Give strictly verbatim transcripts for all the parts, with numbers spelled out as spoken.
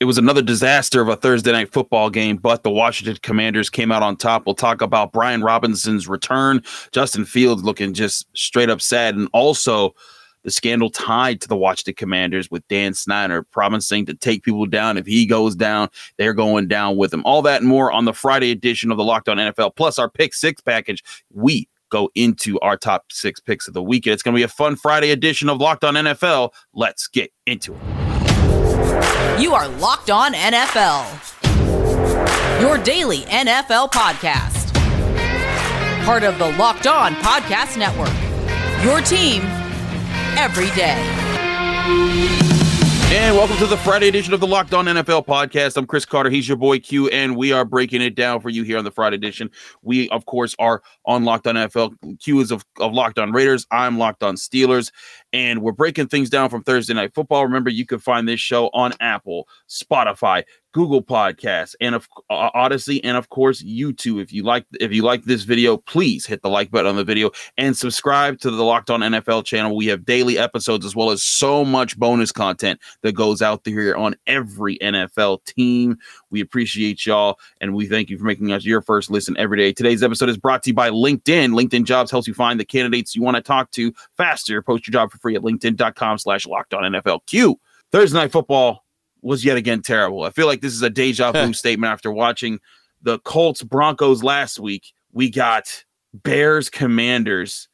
It was another disaster of a Thursday night football game, but the Washington Commanders came out on top. We'll talk about Brian Robinson's return, Justin Fields looking just straight up sad, and also the scandal tied to the Washington Commanders with Dan Snyder promising to take people down. If he goes down, they're going down with him. All that and more on the Friday edition of the Locked On N F L, plus our Pick Six package. We go into our top six picks of the week. It's going to be a fun Friday edition of Locked On N F L. Let's get into it. You are Locked On N F L, your daily N F L podcast, part of the Locked On Podcast Network, your team every day. And welcome to the Friday edition of the Locked On N F L podcast. I'm Chris Carter. He's your boy Q, and we are breaking it down for you here on the Friday edition. We, of course, are on Locked On N F L. Q is of, of Locked On Raiders. I'm Locked On Steelers. And we're breaking things down from Thursday Night Football. Remember, you can find this show on Apple, Spotify, Google Podcasts, and of, uh, Odyssey, and of course YouTube. If you like, if you like this video, please hit the like button on the video and subscribe to the Locked On N F L channel. We have daily episodes as well as so much bonus content that goes out here on every N F L team. We appreciate y'all, and we thank you for making us your first listen every day. Today's episode is brought to you by LinkedIn. LinkedIn Jobs helps you find the candidates you want to talk to faster. Post your job for free at linkedin dot com slash locked on N F L Q. Thursday Night Football was yet again terrible. I feel like this is a deja vu statement after watching the Colts Broncos last week. We got Bears Commanders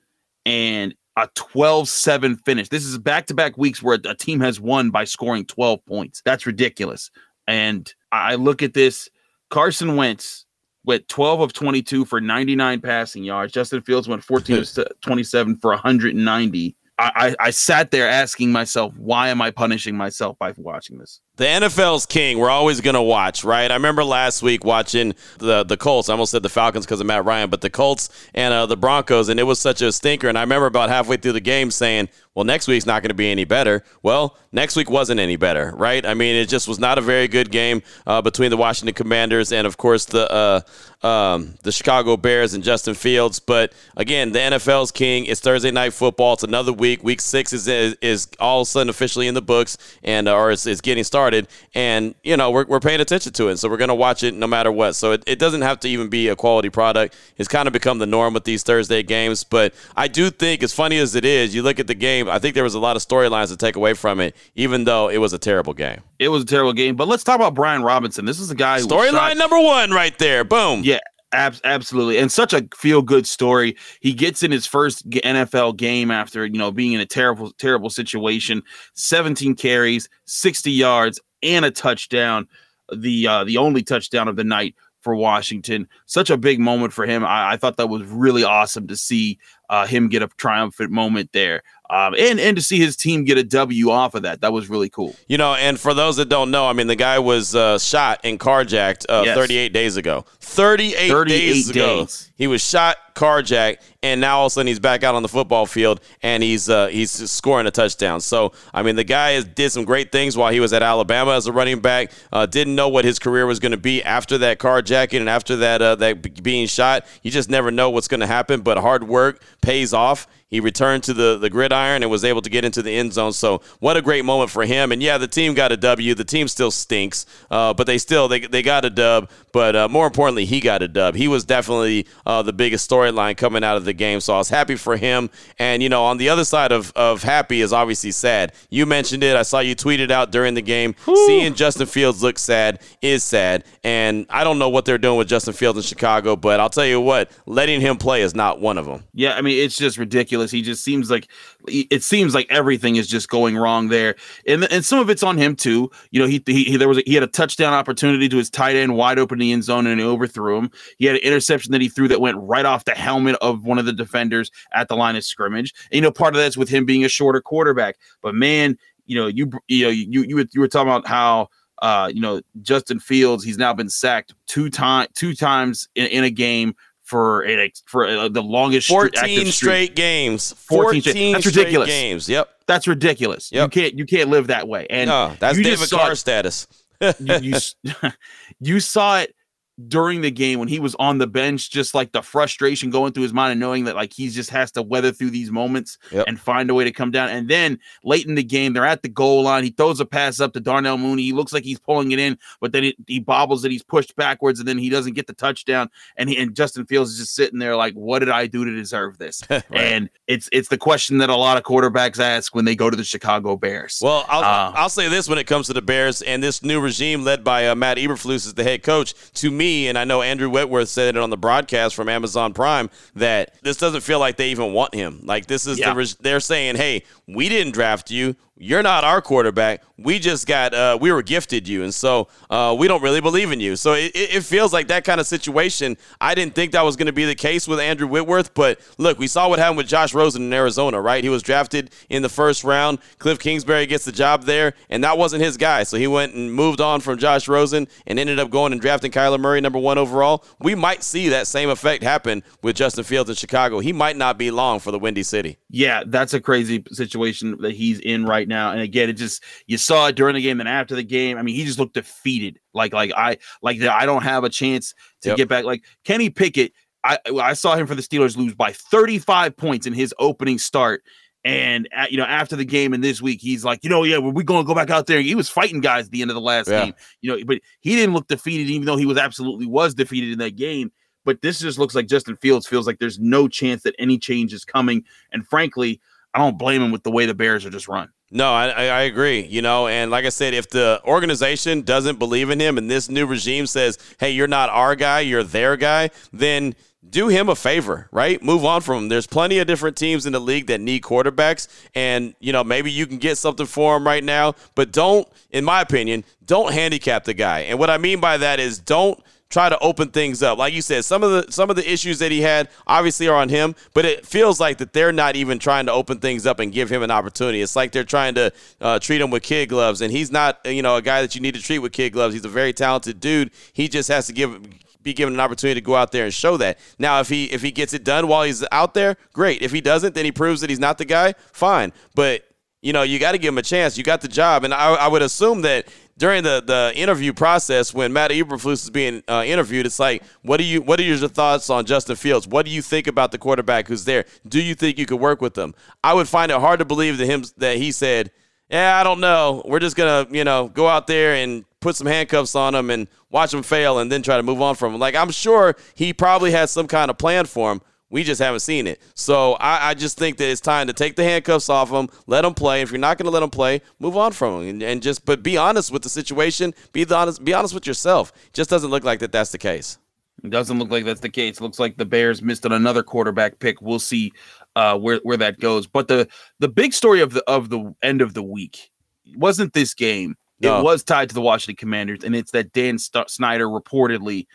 and a twelve seven finish. This is back-to-back weeks where a team has won by scoring twelve points. That's ridiculous. And I look at this, Carson Wentz went twelve of twenty-two for ninety-nine passing yards. Justin Fields went fourteen of twenty-seven for one hundred ninety. I, I sat there asking myself, why am I punishing myself by watching this? The N F L's king. We're always going to watch, right? I remember last week watching the the Colts. I almost said the Falcons because of Matt Ryan, but the Colts and uh, the Broncos, and it was such a stinker. And I remember about halfway through the game saying, well, next week's not going to be any better. Well, next week wasn't any better, right? I mean, it just was not a very good game uh, between the Washington Commanders and, of course, the uh, um, the Chicago Bears and Justin Fields. But, again, the N F L's king. It's Thursday Night Football. It's another week. Week six is is, is all of a sudden officially in the books, and or it's, it's getting started. And, you know, we're, we're paying attention to it. So we're going to watch it no matter what. So it, it doesn't have to even be a quality product. It's kind of become the norm with these Thursday games. But I do think, as funny as it is, you look at the game, I think there was a lot of storylines to take away from it, even though it was a terrible game. It was a terrible game. But let's talk about Brian Robinson. This is the guy who storyline shot- number one right there. Boom. Yeah. Absolutely. And such a feel-good story. He gets in his first N F L game after, you know, being in a terrible, terrible situation. seventeen carries, sixty yards, and a touchdown. The uh, the only touchdown of the night for Washington. Such a big moment for him. I, I thought that was really awesome to see uh, him get a triumphant moment there. Um, and, and to see his team get a W off of that. That was really cool. You know, and for those that don't know, I mean, the guy was uh, shot and carjacked uh, yes. thirty-eight days ago. thirty-eight, thirty-eight days, days ago. He was shot, carjacked, and now all of a sudden he's back out on the football field, and he's uh, he's scoring a touchdown. So, I mean, the guy has, did some great things while he was at Alabama as a running back. Uh, didn't know what his career was going to be after that carjacking and after that uh, that being shot. You just never know what's going to happen, but hard work pays off. He returned to the, the gridiron and was able to get into the end zone. So what a great moment for him. And, yeah, the team got a W. The team still stinks, uh, but they still they, they got a dub. But uh, more importantly, he got a dub. He was definitely uh, the biggest storyline coming out of the game. So I was happy for him. And, you know, on the other side of, of happy is obviously sad. You mentioned it. I saw you tweeted out during the game. Whew. Seeing Justin Fields look sad is sad. And I don't know what they're doing with Justin Fields in Chicago, but I'll tell you what, letting him play is not one of them. Yeah, I mean, it's just ridiculous. He just seems like it seems like everything is just going wrong there, and and some of it's on him too. You know, he he there was a, he had a touchdown opportunity to his tight end wide open in the end zone and he overthrew him. He had an interception that he threw that went right off the helmet of one of the defenders at the line of scrimmage. And, you know, part of that's with him being a shorter quarterback. But man, you know, you you know you you were, you were talking about how uh you know Justin Fields, he's now been sacked two time two times in, in a game. For a, for a, the longest fourteen straight games, fourteen, fourteen that's straight ridiculous. Games. Yep, that's ridiculous. Yep. You can't you can't live that way. And no, that's David Carr status. you, you, you saw it during the game when he was on the bench, just like the frustration going through his mind and knowing that like he just has to weather through these moments yep. and find a way to come down. And then late in the game, they're at the goal line. He throws a pass up to Darnell Mooney. He looks like he's pulling it in, but then it, he bobbles it. He's pushed backwards and then he doesn't get the touchdown. And he, and Justin Fields is just sitting there like, what did I do to deserve this? right. And it's, it's the question that a lot of quarterbacks ask when they go to the Chicago Bears. Well, I'll, uh, I'll say this when it comes to the Bears and this new regime led by uh, Matt Eberflus as the head coach, to me, and I know Andrew Whitworth said it on the broadcast from Amazon Prime, that this doesn't feel like they even want him. Like this is yeah. the, they're saying, hey, we didn't draft you. You're not our quarterback. We just got uh, we were gifted you, and so uh, we don't really believe in you. So it, it feels like that kind of situation. I didn't think that was going to be the case with Andrew Whitworth, but look, we saw what happened with Josh Rosen in Arizona, right? He was drafted in the first round. Cliff Kingsbury gets the job there, and that wasn't his guy. So he went and moved on from Josh Rosen and ended up going and drafting Kyler Murray number one overall. We might see that same effect happen with Justin Fields in Chicago. He might not be long for the Windy City. Yeah, that's a crazy situation that he's in right now. And again, it just, you saw it during the game and after the game. I mean, he just looked defeated. Like, like I, like the, I don't have a chance to yep. get back. Like Kenny Pickett, I, I saw him for the Steelers lose by thirty-five points in his opening start. And, at, you know, after the game and this week, he's like, you know, yeah, well, we're going to go back out there. He was fighting guys at the end of the last yeah. game, you know, but he didn't look defeated, even though he was absolutely was defeated in that game. But this just looks like Justin Fields feels like there's no chance that any change is coming. And frankly, I don't blame him with the way the Bears are just run. No, I, I agree, you know, and like I said, if the organization doesn't believe in him and this new regime says, hey, you're not our guy, you're their guy, then do him a favor, right? Move on from him. There's plenty of different teams in the league that need quarterbacks, and, you know, maybe you can get something for him right now, but don't, in my opinion, don't handicap the guy. And what I mean by that is don't try to open things up. Like you said, some of the some of the issues that he had obviously are on him, but it feels like that they're not even trying to open things up and give him an opportunity. It's like they're trying to uh, treat him with kid gloves, and he's not, you know, a guy that you need to treat with kid gloves. He's a very talented dude. He just has to give be given an opportunity to go out there and show that. Now, if he if he gets it done while he's out there, great. If he doesn't, then he proves that he's not the guy, fine. But, you know, you got to give him a chance. You got the job, and I, I would assume that during the, the interview process, when Matt Eberflus is being uh, interviewed, it's like, what do you what are your thoughts on Justin Fields? What do you think about the quarterback who's there? Do you think you could work with them? I would find it hard to believe that him that he said, yeah, I don't know. We're just gonna you know go out there and put some handcuffs on him and watch him fail and then try to move on from him. Like, I'm sure he probably has some kind of plan for him. We just haven't seen it. So I, I just think that it's time to take the handcuffs off him, let him play. If you're not going to let him play, move on from him. And, and just, but be honest with the situation. Be the honest, be honest with yourself. It just doesn't look like that that's the case. It doesn't look like that's the case. It looks like the Bears missed on another quarterback pick. We'll see uh, where, where that goes. But the, the big story of the, of the end of the week wasn't this game. No. It was tied to the Washington Commanders, and it's that Dan St- Snyder reportedly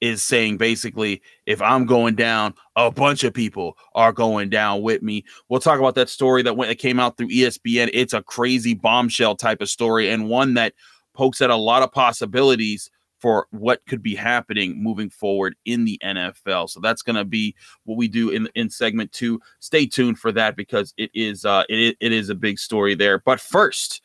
is saying basically, if I'm going down, a bunch of people are going down with me. We'll talk about that story that went that came out through E S P N. It's a crazy bombshell type of story, and one that pokes at a lot of possibilities for what could be happening moving forward in the N F L. So that's going to be what we do in in segment two. Stay tuned for that because it is uh, it it is a big story there. But first,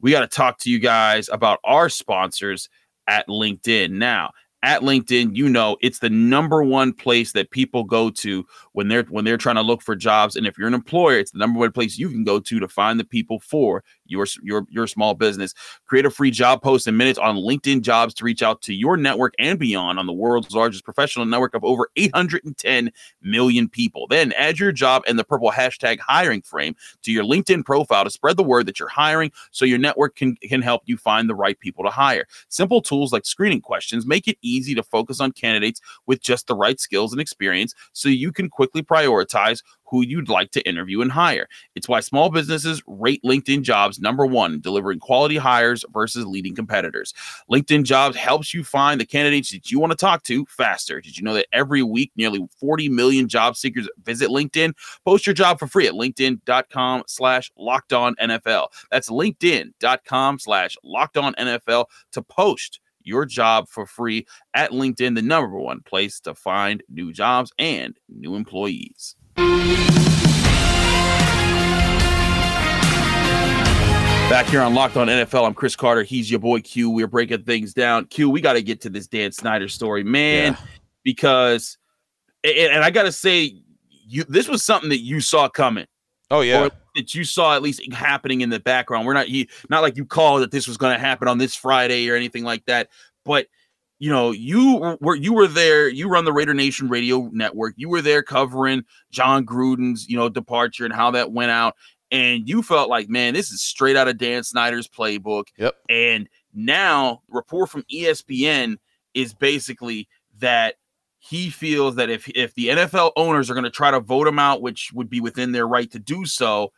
we got to talk to you guys about our sponsors at LinkedIn now. At LinkedIn, you know, it's the number one place that people go to when they're when they're trying to look for jobs. And if you're an employer, it's the number one place you can go to to find the people for your your your small business. Create a free job post in minutes on LinkedIn Jobs to reach out to your network and beyond on the world's largest professional network of over eight hundred ten million people. Then add your job and the purple hashtag hiring frame to your LinkedIn profile to spread the word that you're hiring so your network can, can help you find the right people to hire. Simple tools like screening questions make it easy. Easy to focus on candidates with just the right skills and experience so you can quickly prioritize who you'd like to interview and hire. It's why small businesses rate LinkedIn Jobs number one, delivering quality hires versus leading competitors. LinkedIn Jobs helps you find the candidates that you want to talk to faster. Did you know that every week, nearly forty million job seekers visit LinkedIn? Post your job for free at linkedin.com slash locked on NFL. That's linkedin.com slash locked on NFL to post your job for free at LinkedIn, the number one place to find new jobs and new employees. Back here on Locked On N F L, I'm Chris Carter. He's your boy Q. We're breaking things down. Q, we got to get to this Dan Snyder story, man, yeah. because and, and I got to say, you this was something that you saw coming. Oh yeah, or that you saw at least happening in the background. We're not he, not like you called that this was going to happen on this Friday or anything like that. But you know, you were you were there. You run the Raider Nation radio network. You were there covering John Gruden's you know departure and how that went out. And you felt like, man, this is straight out of Dan Snyder's playbook. Yep. And now report from E S P N is basically that he feels that if, if the N F L owners are going to try to vote him out, which would be within their right to do so,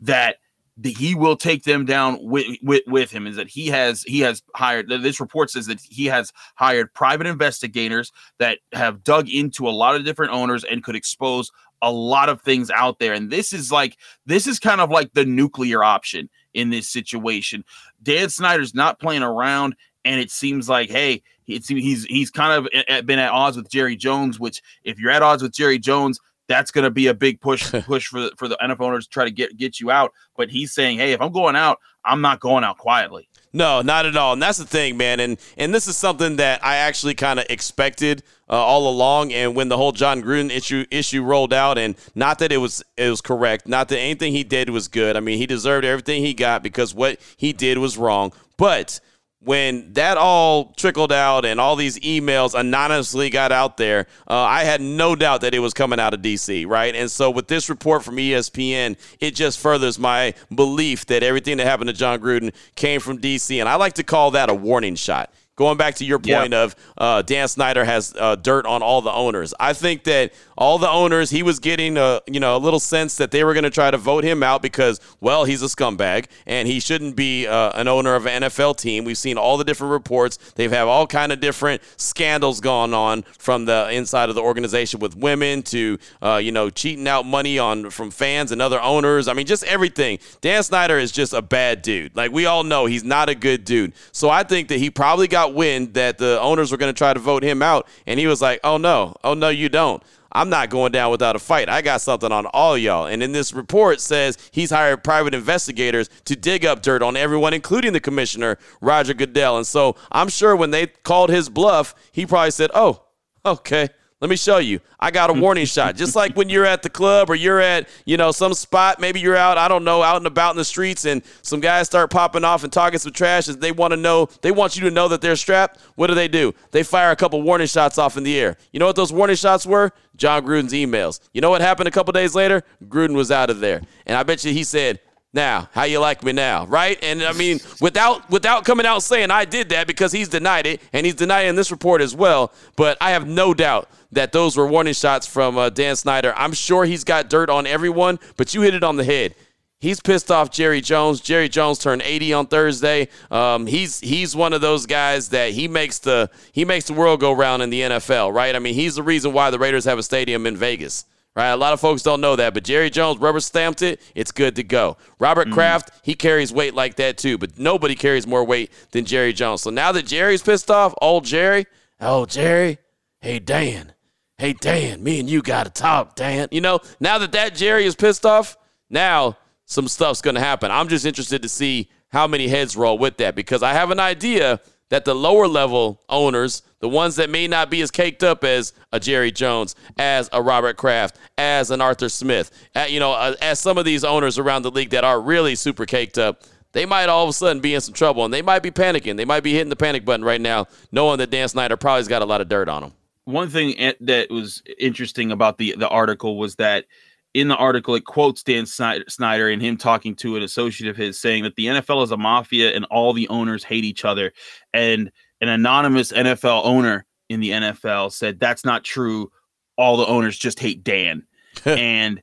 that the, he will take them down with, with, with him. Is that he has he has hired, this report says that he has hired private investigators that have dug into a lot of different owners and could expose a lot of things out there. And this is like, this is kind of like the nuclear option in this situation. Dan Snyder's not playing around. And it seems like, hey, it's, he's, he's kind of been at odds with Jerry Jones, which if you're at odds with Jerry Jones, that's going to be a big push, push for the, for the N F L owners to try to get, get you out. But he's saying, hey, if I'm going out, I'm not going out quietly. No, not at all. And that's the thing, man. And and this is something that I actually kind of expected uh, all along. And when the whole John Gruden issue issue rolled out, and not that it was it was correct, not that anything he did was good. I mean, he deserved everything he got because what he did was wrong. But when that all trickled out and all these emails anonymously got out there, uh, I had no doubt that it was coming out of D C, right? And so with this report from E S P N, it just furthers my belief that everything that happened to John Gruden came from D C, and I like to call that a warning shot. Going back to your point yeah. of uh, Dan Snyder has uh, dirt on all the owners. I think that all the owners, he was getting a, you know, a little sense that they were going to try to vote him out because, well, he's a scumbag and he shouldn't be uh, an owner of an N F L team. We've seen all the different reports. They've had all kind of different scandals going on from the inside of the organization with women to, uh, you know, cheating out money on from fans and other owners. I mean, just everything. Dan Snyder is just a bad dude. Like we all know he's not a good dude. So I think that he probably got wind that the owners were going to try to vote him out, and he was like, oh no, oh no, you don't. I'm not going down without a fight. I got something on all y'all. And in this report says he's hired private investigators to dig up dirt on everyone, including the commissioner, Roger Goodell. And so I'm sure when they called his bluff, he probably said, oh, okay, let me show you. I got a warning shot. Just like when you're at the club or you're at, you know, some spot, maybe you're out, I don't know, out and about in the streets and some guys start popping off and talking some trash and they want to know, they want you to know that they're strapped. What do they do? They fire a couple warning shots off in the air. You know what those warning shots were? John Gruden's emails. You know what happened a couple days later? Gruden was out of there. And I bet you he said, now, how you like me now, right? And, I mean, without without coming out saying I did that because he's denied it, and he's denied it in this report as well, but I have no doubt that those were warning shots from uh, Dan Snyder. I'm sure he's got dirt on everyone, but you hit it on the head. He's pissed off Jerry Jones. Jerry Jones turned eighty on Thursday. Um, he's he's one of those guys that he makes the he makes the world go round in the N F L, right? I mean, he's the reason why the Raiders have a stadium in Vegas. Right, a lot of folks don't know that, but Jerry Jones rubber stamped it. It's good to go. Robert mm-hmm. Kraft, he carries weight like that too, but nobody carries more weight than Jerry Jones. So now that Jerry's pissed off, old Jerry, oh Jerry, hey Dan, hey Dan, me and you gotta talk, Dan. You know, now that that Jerry is pissed off, now some stuff's gonna happen. I'm just interested to see how many heads roll with that because I have an idea that the lower level owners, the ones that may not be as caked up as a Jerry Jones, as a Robert Kraft, as an Arthur Smith, at, you know, uh, as some of these owners around the league that are really super caked up, they might all of a sudden be in some trouble, and they might be panicking. They might be hitting the panic button right now, knowing that Dan Snyder probably's got a lot of dirt on him. One thing that was interesting about the, the article was that in the article, it quotes Dan Snyder and him talking to an associate of his saying that the N F L is a mafia and all the owners hate each other. And an anonymous N F L owner in the N F L said, that's not true. All the owners just hate Dan. And,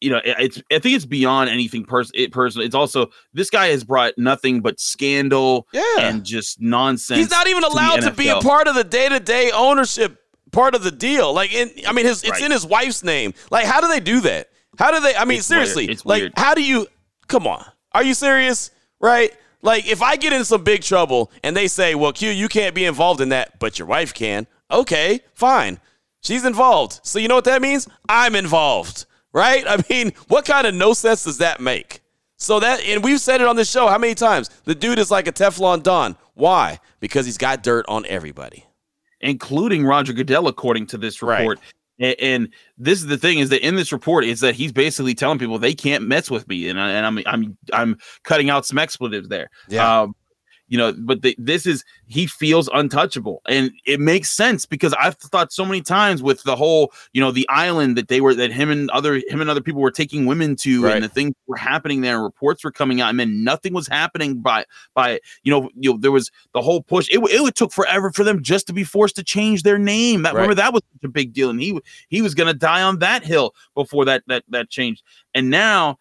you know, it's I think it's beyond anything pers- it personal. It's also this guy has brought nothing but scandal yeah. and just nonsense. He's not even allowed to, to be a part of the day-to-day ownership part of the deal. Like, in, I mean, his, it's right. in his wife's name. Like, how do they do that? How do they, I mean, it's seriously, weird. It's like, weird. How do you, come on, are you serious? Right? Like, if I get in some big trouble and they say, well, Q, you can't be involved in that, but your wife can. Okay, fine. She's involved. So you know what that means? I'm involved, right? I mean, what kind of no sense does that make? So that, and we've said it on this show how many times, the dude is like a Teflon Don. Why? Because he's got dirt on everybody, including Roger Goodell, according to this report. Right. And this is the thing, is that in this report is that he's basically telling people they can't mess with me, and, I, and I'm I'm I'm cutting out some expletives there. Yeah, um, you know. But the, this is he feels untouchable, and it makes sense because I've thought so many times with the whole, you know, the island that they were that him and other him and other people were taking women to, right. and the things were happening there, and reports were coming out, and then nothing was happening by by you know you know there was the whole push. It it, it took forever for them just to be forced to change their name. That right. remember that was such a big deal, and he. He was going to die on that hill before that that that changed. And now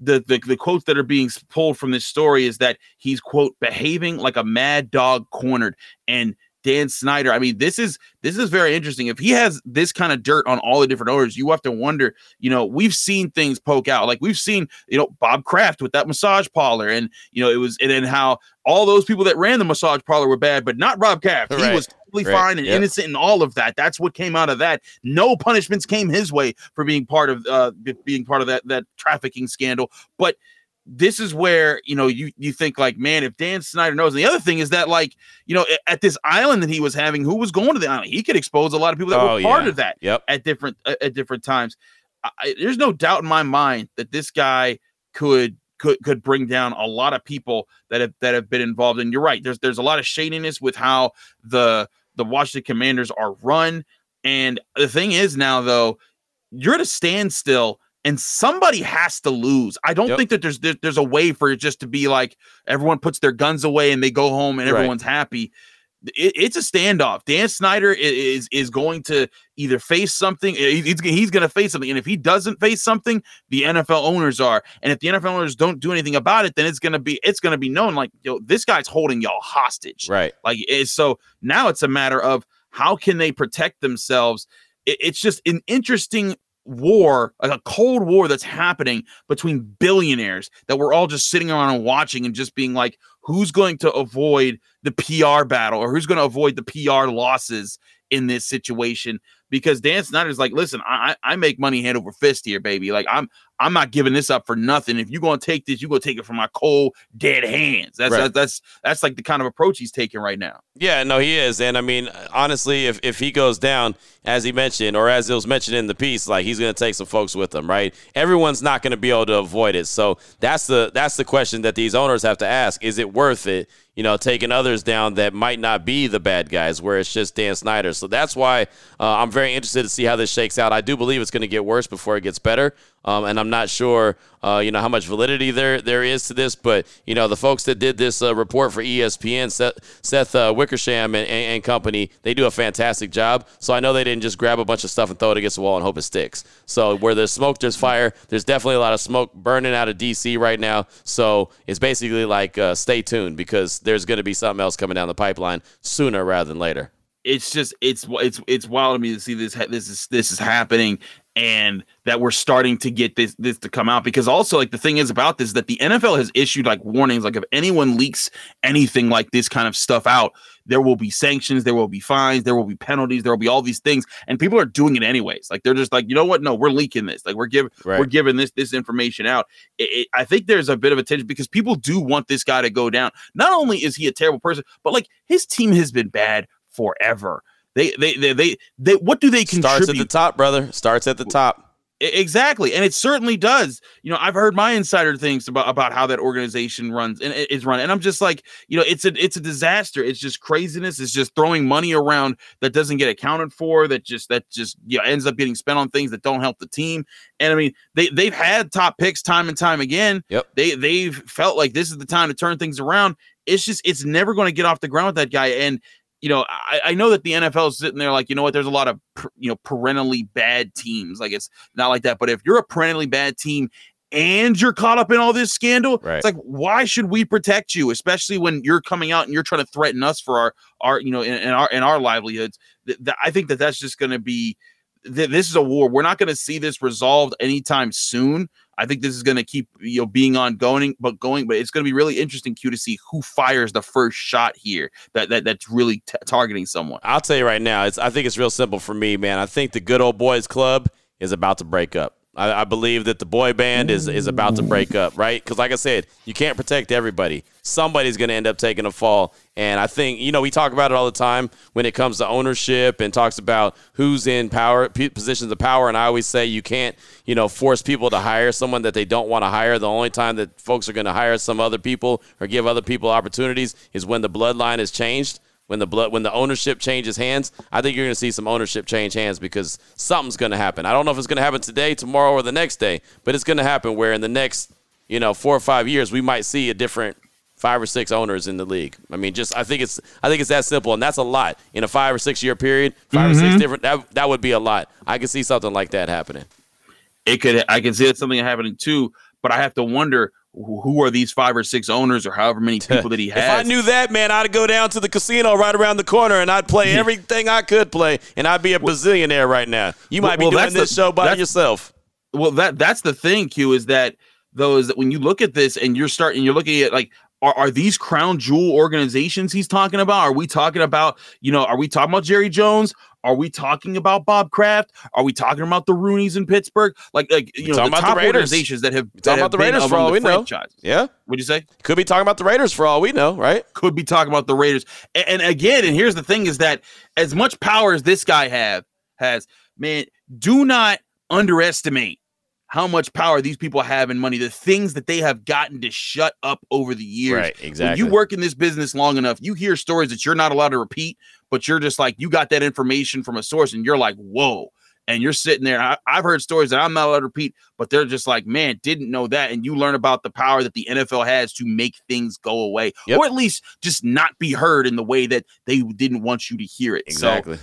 the, the the quotes that are being pulled from this story is that he's, quote, behaving like a mad dog cornered. And Dan Snyder, I mean, this is this is very interesting. If he has this kind of dirt on all the different owners, you have to wonder, you know, we've seen things poke out. Like we've seen, you know, Bob Kraft with that massage parlor, and, you know, it was and then how all those people that ran the massage parlor were bad, but not Rob Kraft. Right. He was totally right. fine and yep. innocent in all of that. That's what came out of that. No punishments came his way for being part of uh, being part of that that trafficking scandal. But this is where, you know, you, you think like, man, if Dan Snyder knows. And the other thing is that, like, you know, at this island that he was having, who was going to the island? He could expose a lot of people that oh, were part yeah. of that yep. at different uh, at different times. I, there's no doubt in my mind that this guy could could could bring down a lot of people that have that have been involved. And you're right. There's there's a lot of shadiness with how the the Washington Commanders are run. And the thing is now, though, you're at a standstill. And somebody has to lose. I don't yep. think that there's there, there's a way for it just to be like everyone puts their guns away and they go home and right. everyone's happy. It, it's a standoff. Dan Snyder is is going to either face something. He's, he's going to face something. And if he doesn't face something, the N F L owners are. And if the N F L owners don't do anything about it, then it's going to be it's going to be known like, yo, this guy's holding y'all hostage. Right. Like, so now it's a matter of how can they protect themselves. It, it's just an interesting war, like a cold war that's happening between billionaires that we're all just sitting around and watching and just being like, who's going to avoid the P R battle, or who's going to avoid the P R losses in this situation? Because Dan Snyder's like, listen, I I make money hand over fist here, baby. Like I'm I'm not giving this up for nothing. If you're going to take this, you're going to take it from my cold dead hands. That's right. that's, that's that's like the kind of approach he's taking right now. Yeah, no, he is. And I mean, honestly, if if he goes down, as he mentioned, or as it was mentioned in the piece, like he's going to take some folks with him, right? Everyone's not going to be able to avoid it. So that's the that's the question that these owners have to ask: is it worth it? You know, taking others down that might not be the bad guys, where it's just Dan Snyder. So that's why uh, I'm very interested to see how this shakes out. I do believe it's going to get worse before it gets better. Um, and I'm not sure, uh, you know, how much validity there there is to this. But, you know, the folks that did this uh, report for E S P N, Seth, Seth uh, Wickersham and, and, and company, they do a fantastic job. So I know they didn't just grab a bunch of stuff and throw it against the wall and hope it sticks. So where there's smoke, there's fire. There's definitely a lot of smoke burning out of D C right now. So it's basically like uh, stay tuned, because there's going to be something else coming down the pipeline sooner rather than later. It's just it's it's it's wild to me to see this this is this is happening, and that we're starting to get this this to come out. Because also, like, the thing is about this is that the N F L has issued like warnings, like if anyone leaks anything like this kind of stuff out, there will be sanctions, there will be fines, there will be penalties, there will be all these things, and people are doing it anyways. Like they're just like, you know what? No, we're leaking this. Like we're giving right. we're giving this this information out. It, it, I think there's a bit of attention because people do want this guy to go down. Not only is he a terrible person, but like his team has been bad forever. They, they, they, they, they, what do they contribute? Starts at the top, brother. Starts at the top. Exactly. And it certainly does. You know, I've heard my insider things about, about how that organization runs and is run. And I'm just like, you know, it's a, it's a disaster. It's just craziness. It's just throwing money around that doesn't get accounted for. That just, that just, you know, ends up getting spent on things that don't help the team. And I mean, they, they've had top picks time and time again. Yep. They, they've felt like this is the time to turn things around. It's just, it's never going to get off the ground with that guy. And, you know, I, I know that the N F L is sitting there like, you know what, there's a lot of, you know, perennially bad teams. Like, it's not like that. But if you're a perennially bad team and you're caught up in all this scandal, right. it's like, why should we protect you? Especially when you're coming out and you're trying to threaten us for our, our you know, in, in our in our livelihoods. Th- th- I think that that's just going to be, th- this is a war. We're not going to see this resolved anytime soon. I think this is going to keep, you know, being ongoing, but going, but it's going to be really interesting Q, to see who fires the first shot here that, that that's really t- targeting someone. I'll tell you right now, it's I think it's real simple for me, man. I think the good old boys club is about to break up. I, I believe that the boy band is, is about to break up, right? Because like I said, you can't protect everybody. Somebody's going to end up taking a fall. And I think, you know, we talk about it all the time when it comes to ownership and talks about who's in power, positions of power. And I always say you can't, you know, force people to hire someone that they don't want to hire. The only time that folks are going to hire some other people or give other people opportunities is when the bloodline is changed. When the blood, when the ownership changes hands, I think you're going to see some ownership change hands because something's going to happen. I don't know if it's going to happen today, tomorrow, or the next day, but it's going to happen where in the next, you know, four or five years, we might see a different five or six owners in the league. I mean, just I think it's I think it's that simple, and that's a lot in a five or six year period. Five mm-hmm. or six different that that would be a lot. I could see something like that happening. It could. I could see something happening too, but I have to wonder. Who are these five or six owners or however many people that he has? If I knew that, man, I'd go down to the casino right around the corner and I'd play everything I could play and I'd be a bazillionaire right now. You might well, be well, doing this the, show by yourself. Well, that that's the thing, Q, is that though is that when you look at this and you're starting, you're looking at like, Are, are these crown jewel organizations he's talking about? Are we talking about, you know, are we talking about Jerry Jones? Are we talking about Bob Kraft? Are we talking about the Rooneys in Pittsburgh? Like, like you We're know, the top the organizations that have We're talking that about have the Raiders for all we franchises. know. Yeah, what'd you say? Could be talking about the Raiders for all we know, right? Could be talking about the Raiders. And, and again, and here's the thing: is that as much power as this guy have has, man, do not underestimate how much power these people have in money, the things that they have gotten to shut up over the years. Right, exactly. When you work in this business long enough, you hear stories that you're not allowed to repeat, but you're just like, you got that information from a source and you're like, whoa. And you're sitting there. I, I've heard stories that I'm not allowed to repeat, but they're just like, man, didn't know that. And you learn about the power that the N F L has to make things go away, yep. or at least just not be heard in the way that they didn't want you to hear it. Exactly. So,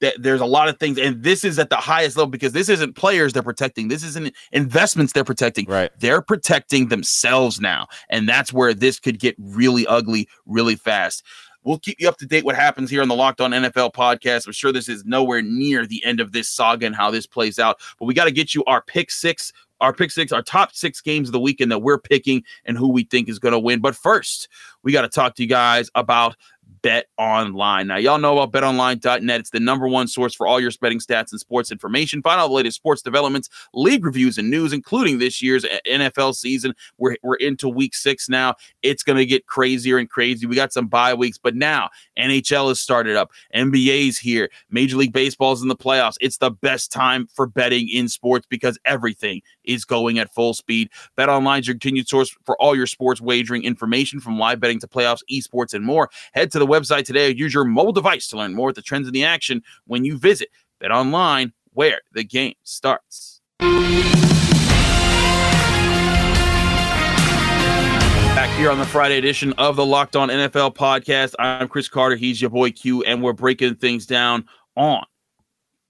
that there's a lot of things, and this is at the highest level because this isn't players they're protecting. This isn't investments they're protecting. Right. They're protecting themselves now, and that's where this could get really ugly really fast. We'll keep you up to date what happens here on the Locked On N F L podcast. I'm sure this is nowhere near the end of this saga and how this plays out, but we got to get you our pick six, our pick six, our top six games of the weekend that we're picking and who we think is going to win. But first, we got to talk to you guys about Bet Online. Now, y'all know about bet online dot net. It's the number one source for all your betting stats and sports information. Find out the latest sports developments, league reviews, and news, including this year's N F L season. We're, we're into week six now. It's going to get crazier and crazy. We got some bye weeks, but now N H L has started up. N B A's here. Major League Baseball's in the playoffs. It's the best time for betting in sports because everything is going at full speed. BetOnline is your continued source for all your sports wagering information, from live betting to playoffs, esports, and more. Head to the website today or use your mobile device to learn more with the trends in the action when you visit BetOnline, where the game starts. Back here on the Friday edition of the Locked On N F L podcast. I'm Chris Carter. He's your boy Q, and we're breaking things down on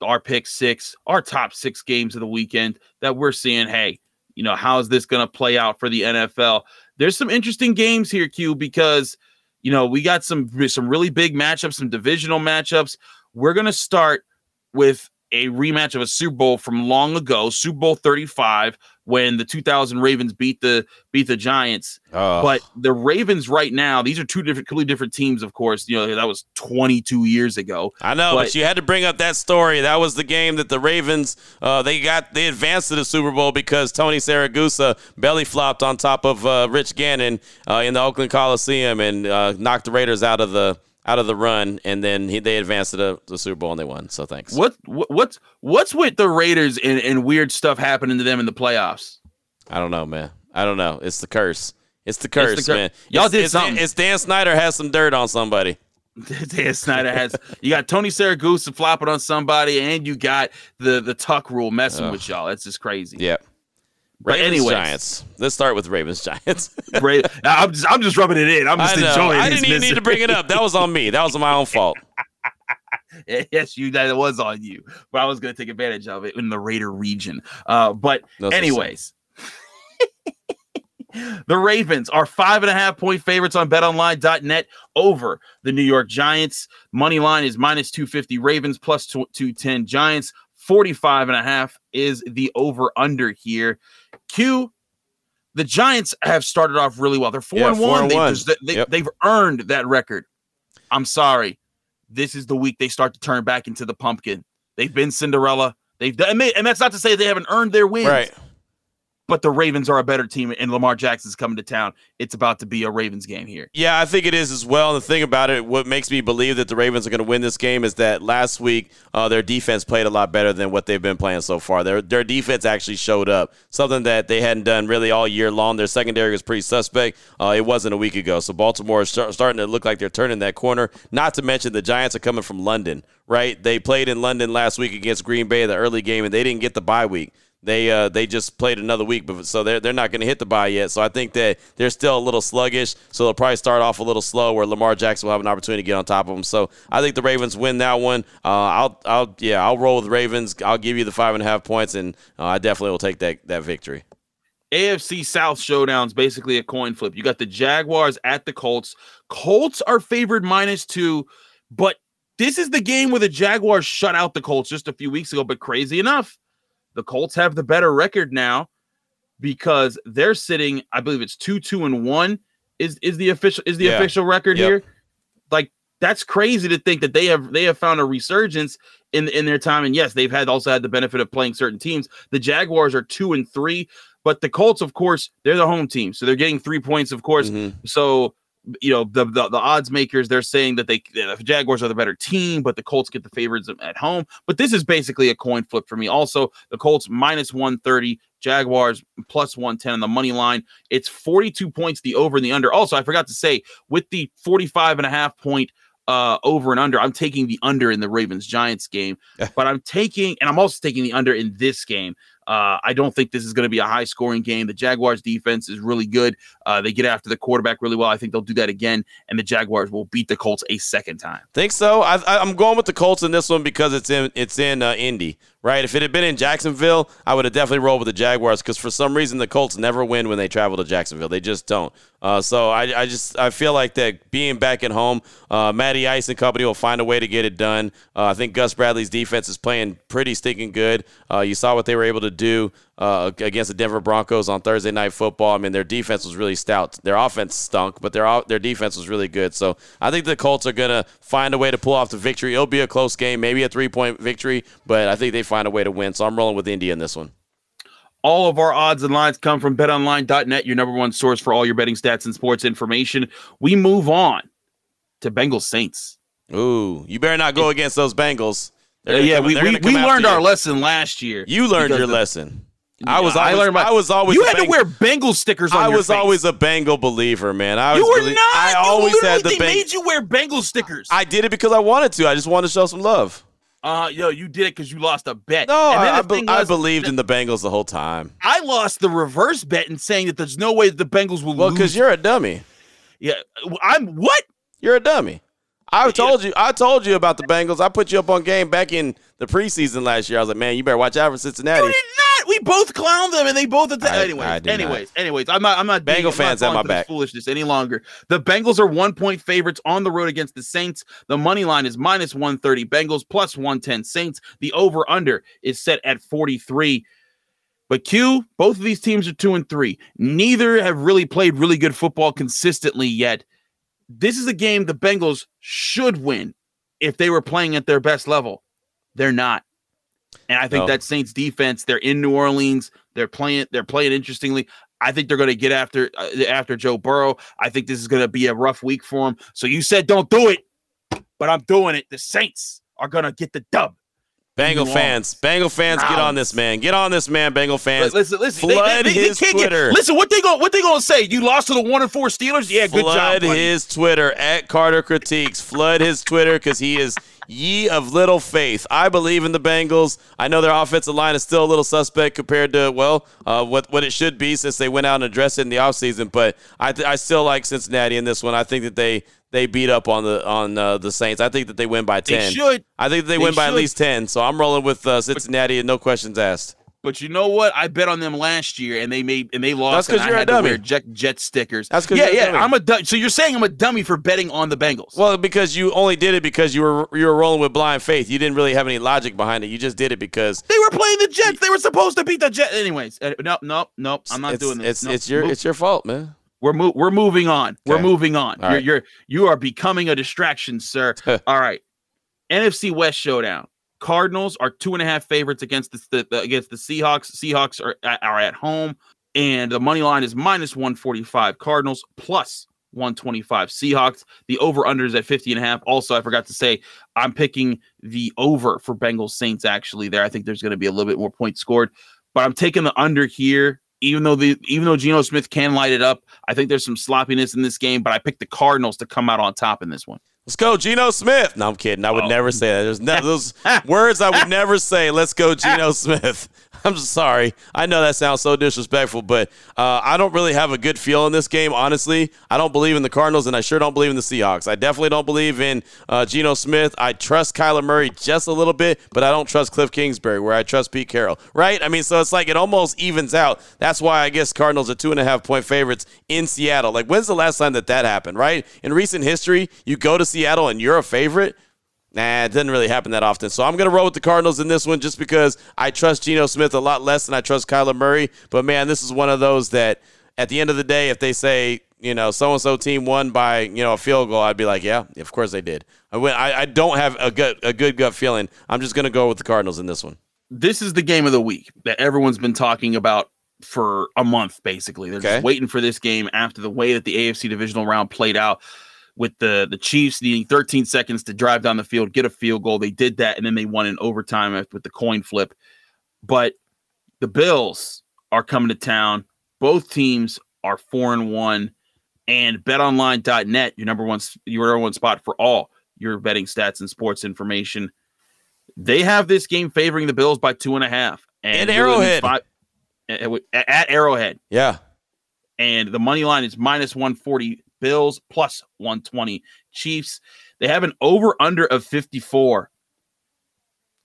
our pick six, our top six games of the weekend that we're seeing. Hey, you know, how's this going to play out for the N F L? There's some interesting games here, Q, because you know, we got some some really big matchups, some divisional matchups. We're going to start with a rematch of a Super Bowl from long ago, Super Bowl thirty-five, when the two thousand Ravens beat the beat the Giants. Uh, but the Ravens right now, these are two different, completely different teams, of course. You know, that was twenty-two years ago. I know, but, but you had to bring up that story. That was the game that the Ravens, uh, they got, they advanced to the Super Bowl because Tony Saragusa belly flopped on top of uh, Rich Gannon uh, in the Oakland Coliseum and uh, knocked the Raiders out of the out of the run, and then he, they advanced to the, the Super Bowl, and they won, so thanks. What, what What's what's with the Raiders and, and weird stuff happening to them in the playoffs? I don't know, man. I don't know. It's the curse. It's the curse, it's the cur- man. Y'all it's, did it's, something. It's Dan Snyder has some dirt on somebody. Dan Snyder has – you got Tony Saragusa flopping on somebody, and you got the, the tuck rule messing oh. with y'all. That's just crazy. Yep. Ravens-Giants. Let's start with Ravens-Giants. Ra- I'm, just, I'm just rubbing it in. I'm just I enjoying it. I didn't even misery. need to bring it up. That was on me. That was my own fault. Yes, you. That was on you. But I was going to take advantage of it in the Raider region. Uh, but That's anyways, the Ravens are five and a half point favorites on bet online dot net over the New York Giants. Money line is minus two fifty Ravens, plus two ten Giants. forty-five and a half is the over under here. Q, the Giants have started off really well. They're four yeah, and four one. And they one. Just, they, yep. They've earned that record. I'm sorry. This is the week they start to turn back into the pumpkin. They've been Cinderella. They've done, and that's not to say they haven't earned their wins. Right. But the Ravens are a better team, and Lamar Jackson's coming to town. It's about to be a Ravens game here. Yeah, I think it is as well. The thing about it, what makes me believe that the Ravens are going to win this game is that last week uh, their defense played a lot better than what they've been playing so far. Their their defense actually showed up, something that they hadn't done really all year long. Their secondary was pretty suspect. Uh, it wasn't a week ago. So Baltimore is start, starting to look like they're turning that corner, not to mention the Giants are coming from London, right? They played in London last week against Green Bay in the early game, and they didn't get the bye week. They uh, they just played another week, but so they're, they're not going to hit the bye yet. So I think that they're still a little sluggish, so they'll probably start off a little slow where Lamar Jackson will have an opportunity to get on top of them. So I think the Ravens win that one. Uh, I'll I'll yeah, I'll roll with the Ravens. I'll give you the five and a half points, and uh, I definitely will take that, that victory. A F C South showdown's basically a coin flip. You got the Jaguars at the Colts. Colts are favored minus two, but this is the game where the Jaguars shut out the Colts just a few weeks ago, but crazy enough, the Colts have the better record now because they're sitting, I believe it's two, two, and one is, is the official is the yeah. official record yep. here. Like, that's crazy to think that they have they have found a resurgence in in their time. And yes, they've had also had the benefit of playing certain teams. The Jaguars are two and three, but the Colts, of course, they're the home team, so they're getting three points, of course. Mm-hmm. So you know, the, the the odds makers, they're saying that they the Jaguars are the better team, but the Colts get the favorites at home. But this is basically a coin flip for me. Also, the Colts minus one thirty, Jaguars plus one ten on the money line. It's forty-two points, the over and the under. Also, I forgot to say, with the forty-five and a half point uh, over and under, I'm taking the under in the Ravens-Giants game. But I'm taking, and I'm also taking the under in this game. Uh, I don't think this is going to be a high-scoring game. The Jaguars' defense is really good. Uh, they get after the quarterback really well. I think they'll do that again, and the Jaguars will beat the Colts a second time. Think so? I, I, I'm going with the Colts in this one because it's in it's in uh, Indy, right? If it had been in Jacksonville, I would have definitely rolled with the Jaguars because for some reason the Colts never win when they travel to Jacksonville. They just don't. Uh, so I, I just I feel like that being back at home, uh, Matty Ice and company will find a way to get it done. Uh, I think Gus Bradley's defense is playing pretty stinking good. Uh, you saw what they were able to do. do uh, against the Denver Broncos on Thursday Night Football. I mean, their defense was really stout. Their offense stunk, but their their defense was really good. So I think the Colts are going to find a way to pull off the victory. It'll be a close game, maybe a three-point victory, but I think they find a way to win. So I'm rolling with Indy in this one. All of our odds and lines come from bet online dot net, your number one source for all your betting stats and sports information. We move on to Bengals Saints. Ooh, you better not go against those Bengals. Uh, yeah, come, we we, we learned our you. lesson last year. You learned your the, lesson. Yeah, I was always, I, learned my, I was always you had Bang- to wear Bengal stickers. on I your was face. always a Bengal believer, man. I was you were believe- not. I always you had the. They bang- made you wear Bengal stickers. I did it because I wanted to. I just wanted to show some love. Uh, yo, you did it because you lost a bet. No, and then I, the be- was, I believed in the Bengals the whole time. I lost the reverse bet in saying that there's no way that the Bengals will well, lose. Well, because you're a dummy. Yeah, I'm what? You're a dummy. I told you, I told you about the Bengals. I put you up on game back in the preseason last year. I was like, man, you better watch out for Cincinnati. You did not. We both clowned them, and they both. Att- I, anyways, I anyways, not. anyways. I'm not. I'm not. Bengal fans at my back. Foolishness any longer. The Bengals are one point favorites on the road against the Saints. The money line is minus one thirty. Bengals plus one ten. Saints. The over under is set at forty-three. But Q, both of these teams are two and three. Neither have really played really good football consistently yet. This is a game the Bengals should win if they were playing at their best level. They're not. And I think no. that Saints defense, they're in New Orleans. They're playing, they're playing interestingly. I think they're going to get after, uh, after Joe Burrow. I think this is going to be a rough week for him. So you said, don't do it, but I'm doing it. The Saints are going to get the dub. Bengal fans, Bengal fans, get on this, man. Get on this, man, Bengal fans. Listen, listen. Flood they, they, they, his they Twitter. Get, listen, what they going what they gonna say? You lost to the one and four Steelers? Yeah, good job, buddy. Flood his Twitter, at Carter Critiques. Flood his Twitter, because he is ye of little faith. I believe in the Bengals. I know their offensive line is still a little suspect compared to, well, uh, what, what it should be since they went out and addressed it in the offseason. But I, th- I still like Cincinnati in this one. I think that they – They beat up on the on uh, the Saints. I think that they win by ten. They should. I think that they, they win by should. at least ten. So I'm rolling with uh, Cincinnati and no questions asked. But you know what? I bet on them last year, and they made and they lost. That's because you're I a had dummy. To wear jet, jet stickers. That's because yeah, you're yeah. A dummy. I'm a du- so you're saying I'm a dummy for betting on the Bengals? Well, because you only did it because you were you were rolling with blind faith. You didn't really have any logic behind it. You just did it because they were playing the Jets. They were supposed to beat the Jets. Anyways, no, no, no. I'm not it's, doing this. It's no, it's your move. it's your fault, man. We're mo- we're moving on. Okay. We're moving on. You're, right. you're you are becoming a distraction, sir. All right. N F C West showdown. Cardinals are two and a half favorites against the, the against the Seahawks. Seahawks are are at home, and the money line is minus one forty-five. Cardinals plus one twenty-five. Seahawks. The over/under is at fifty and a half. Also, I forgot to say I'm picking the over for Bengals Saints. Actually, there I think there's going to be a little bit more points scored, but I'm taking the under here. Even though the even though Geno Smith can light it up, I think there's some sloppiness in this game. But I picked the Cardinals to come out on top in this one. Let's go, Geno Smith. No, I'm kidding. I would oh. never say that. There's no, those words I would never say. Let's go, Geno Smith. I'm sorry. I know that sounds so disrespectful, but uh, I don't really have a good feel in this game, honestly. I don't believe in the Cardinals, and I sure don't believe in the Seahawks. I definitely don't believe in uh, Geno Smith. I trust Kyler Murray just a little bit, but I don't trust Cliff Kingsbury, where I trust Pete Carroll, right? I mean, so it's like it almost evens out. That's why I guess Cardinals are two-and-a-half-point favorites in Seattle. Like, when's the last time that that happened, right? In recent history, you go to Seattle and you're a favorite? Nah, it doesn't really happen that often. So I'm going to roll with the Cardinals in this one just because I trust Geno Smith a lot less than I trust Kyler Murray. But, man, this is one of those that at the end of the day, if they say, you know, so-and-so team won by, you know, a field goal, I'd be like, yeah, of course they did. I went, I, I don't have a good, a good gut feeling. I'm just going to go with the Cardinals in this one. This is the game of the week that everyone's been talking about for a month, basically. They're okay. just waiting for this game after the way that the A F C divisional round played out. With the, the Chiefs needing thirteen seconds to drive down the field, get a field goal. They did that, and then they won in overtime with the coin flip. But the Bills are coming to town. Both teams are four and one. And bet online dot net, your number one, your number one spot for all your betting stats and sports information. They have this game favoring the Bills by two and a half. And at Arrowhead. Five, at Arrowhead. Yeah. And the money line is minus one forty. Bills plus one twenty. Chiefs, they have an over-under of fifty-four.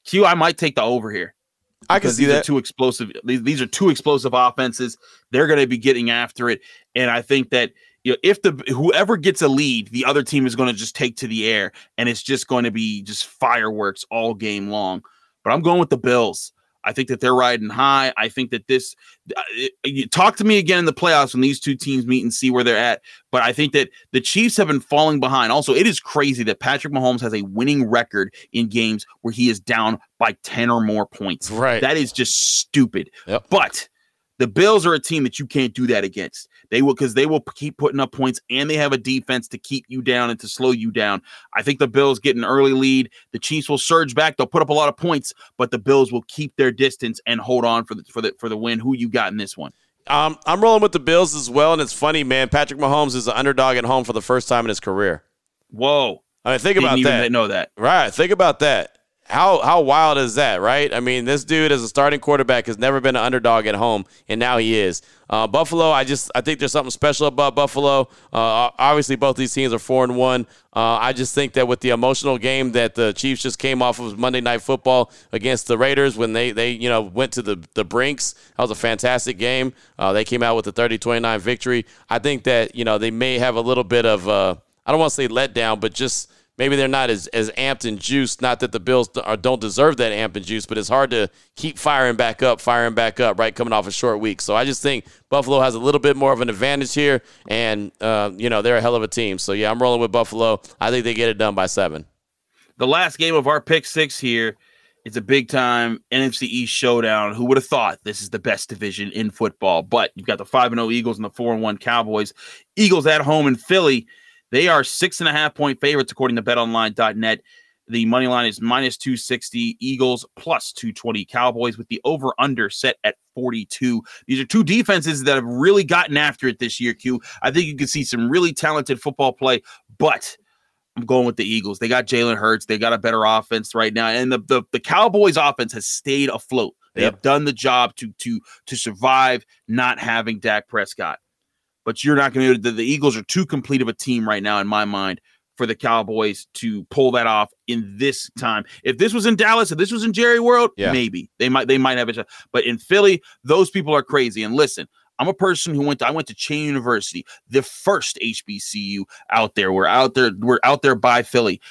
Q, I might take the over here. I can see that. Two explosive, these, these are two explosive offenses. They're going to be getting after it. And I think that you know, if the whoever gets a lead, the other team is going to just take to the air, and it's just going to be just fireworks all game long. But I'm going with the Bills. I think that they're riding high. I think that this – you talk to me again in the playoffs when these two teams meet and see where they're at. But I think that the Chiefs have been falling behind. Also, it is crazy that Patrick Mahomes has a winning record in games where he is down by ten or more points. Right. That is just stupid. Yep. But the Bills are a team that you can't do that against. They will, because they will keep putting up points, and they have a defense to keep you down and to slow you down. I think the Bills get an early lead. The Chiefs will surge back. They'll put up a lot of points, but the Bills will keep their distance and hold on for the for the for the win. Who you got in this one? Um, I'm rolling with the Bills as well, and it's funny, man. Patrick Mahomes is an underdog at home for the first time in his career. Whoa! I mean, think Didn't about even that. Know that, right? Think about that. How how wild is that, right? I mean, this dude as a starting quarterback has never been an underdog at home, and now he is. Uh, Buffalo, I just I think there's something special about Buffalo. Uh, obviously, both these teams are four and one. Uh, I just think that with the emotional game that the Chiefs just came off of Monday Night Football against the Raiders, when they they you know went to the the brinks, that was a fantastic game. Uh, they came out with a thirty twenty-nine victory. I think that you know they may have a little bit of uh, I don't want to say letdown, but just. Maybe they're not as, as amped and juiced. Not that the Bills don't deserve that amped and juice, but it's hard to keep firing back up, firing back up, right, coming off a short week. So I just think Buffalo has a little bit more of an advantage here, and, uh, you know, they're a hell of a team. So, yeah, I'm rolling with Buffalo. I think they get it done by seven. The last game of our pick six here, it's a big-time N F C East showdown. Who would have thought this is the best division in football? But you've got the five and oh Eagles and the four and one Cowboys. Eagles at home in Philly. They are six and a half point favorites, according to bet online dot net. The money line is minus two sixty, Eagles plus two twenty, Cowboys with the over under set at forty-two. These are two defenses that have really gotten after it this year, Q. I think you can see some really talented football play, but I'm going with the Eagles. They got Jalen Hurts. They got a better offense right now. And the, the, the Cowboys offense has stayed afloat. They yep. have done the job to, to, to survive not having Dak Prescott. But you're not going to be able to. The Eagles are too complete of a team right now, in my mind, for the Cowboys to pull that off in this time. If this was in Dallas, if this was in Jerry World, yeah. maybe they might they might have it. But in Philly, those people are crazy. And listen, I'm a person who went to I went to Chain University, the first H B C U out there. We're out there. We're out there by Philly.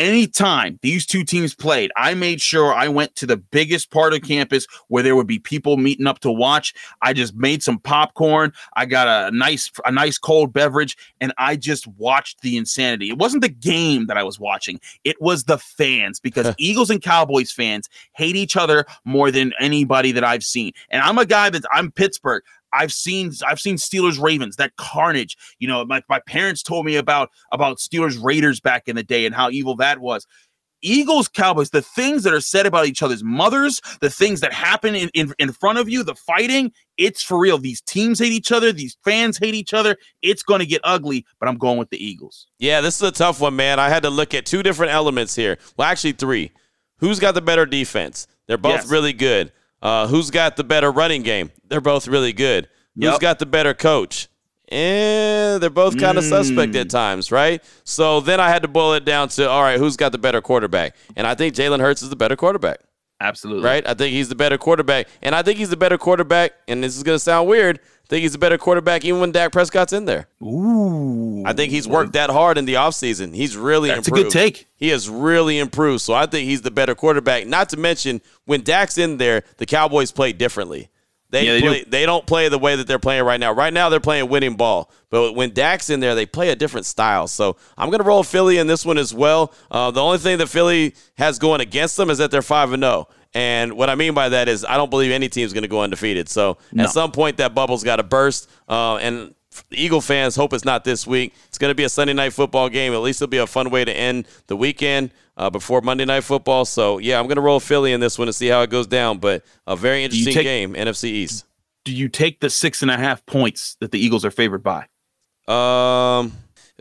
anytime these two teams played, I made sure I went to the biggest part of campus where there would be people meeting up to watch. I just made some popcorn. I got a nice, a nice cold beverage, and I just watched the insanity. It wasn't the game that I was watching. It was the fans, because Eagles and Cowboys fans hate each other more than anybody that I've seen. And I'm a guy that's I'm Pittsburgh. I've seen I've seen Steelers Ravens, that carnage. You know, my, my parents told me about about Steelers Raiders back in the day and how evil that was. Eagles Cowboys, the things that are said about each other's mothers, the things that happen in, in, in front of you, the fighting, it's for real. These teams hate each other. These fans hate each other. It's going to get ugly, but I'm going with the Eagles. Yeah, this is a tough one, man. I had to look at two different elements here. Well, actually three. Who's got the better defense? They're both yes. really good. Uh, who's got the better running game? They're both really good. Yep. Who's got the better coach? Eh, they're both kind of mm. suspect at times, right? So then I had to boil it down to, all right, who's got the better quarterback? And I think Jalen Hurts is the better quarterback. Absolutely. Right? I think he's the better quarterback. And I think he's the better quarterback, and this is going to sound weird, I think he's the better quarterback even when Dak Prescott's in there. Ooh. I think he's worked that hard in the offseason. He's really That's improved. That's a good take. He has really improved, so I think he's the better quarterback. Not to mention, when Dak's in there, the Cowboys play differently. They yeah, they, play, do. they don't play the way that they're playing right now. Right now, they're playing winning ball. But when Dak's in there, they play a different style. So I'm going to roll Philly in this one as well. Uh, the only thing that Philly has going against them is that they're five and oh. And what I mean by that is I don't believe any team's going to go undefeated. So no. at some point, that bubble's got to burst. Uh, and Eagle fans, hope it's not this week. It's going to be a Sunday night football game. At least it'll be a fun way to end the weekend uh, before Monday night football. So, yeah, I'm going to roll Philly in this one to see how it goes down. But a very interesting take, game, N F C East. Do you take the six and a half points that the Eagles are favored by? Um,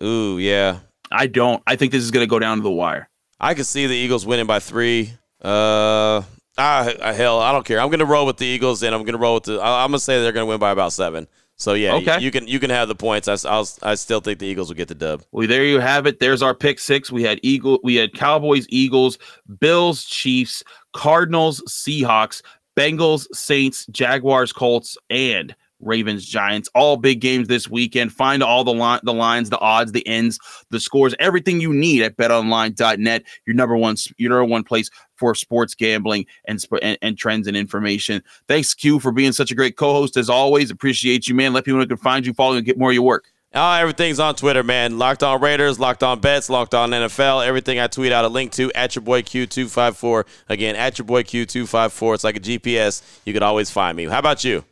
ooh, yeah. I don't. I think this is going to go down to the wire. I could see the Eagles winning by three. Uh, ah, hell, I don't care. I'm going to roll with the Eagles, and I'm going to roll with the – I'm going to say they're going to win by about seven. So, yeah, okay. you can you can have the points. I, I'll, I still think the Eagles will get the dub. Well, there you have it. There's our pick six. We had Eagle, we had Cowboys, Eagles, Bills, Chiefs, Cardinals, Seahawks, Bengals, Saints, Jaguars, Colts, and Ravens, Giants. All big games this weekend. Find all the, li- the lines, the odds, the ends, the scores, everything you need at bet online dot net, your number one, your number one place for sports gambling and, and and trends and information. Thanks, Q, for being such a great co-host as always. Appreciate you, man. Let people know who can find you, follow you, and get more of your work. Oh, everything's on Twitter, man. Locked On Raiders, Locked On Bets, Locked On N F L. Everything I tweet out a link to, at your boy Q two five four. Again, at your boy Q two five four. It's like a G P S. You can always find me. How about you?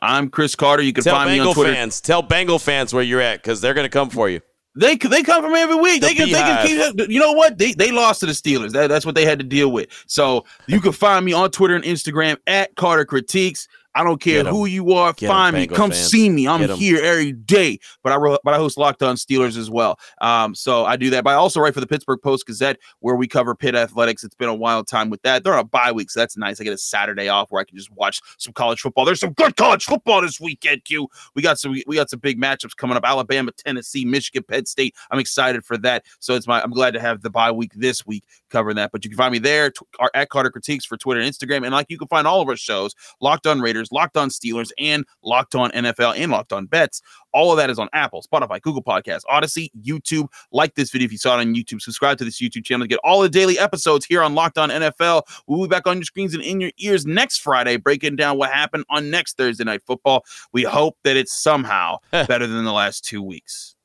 I'm Chris Carter. You can Tell find Bengal me on Twitter. Fans. Tell Bengal fans where you're at, because they're going to come for you. They they come from every week. The they can beehive. they can keep. You know what? They they lost to the Steelers. That, that's what they had to deal with. So you can find me on Twitter and Instagram at Carter Critiques. I don't care who you are. Get find me. Come fans. see me. I'm here every day. But I but I host Locked On Steelers as well. Um, so I do that. But I also write for the Pittsburgh Post-Gazette, where we cover Pitt athletics. It's been a wild time with that. They're on a bye week, so that's nice. I get a Saturday off where I can just watch some college football. There's some good college football this weekend, Q. We got some we got some big matchups coming up. Alabama, Tennessee, Michigan, Penn State. I'm excited for that. So it's my I'm glad to have the bye week this week covering that. But you can find me there t- at Carter Critiques for Twitter and Instagram. And like you can find all of our shows, Locked On Raiders, Locked On Steelers, and Locked On N F L, and Locked On Bets. All of that is on Apple, Spotify, Google Podcasts, Odyssey, YouTube. Like this video if you saw it on YouTube. Subscribe to this YouTube channel to get all the daily episodes here on Locked On N F L. We'll be back on your screens and in your ears next Friday, breaking down what happened on next Thursday Night Football. We hope that it's somehow better than the last two weeks.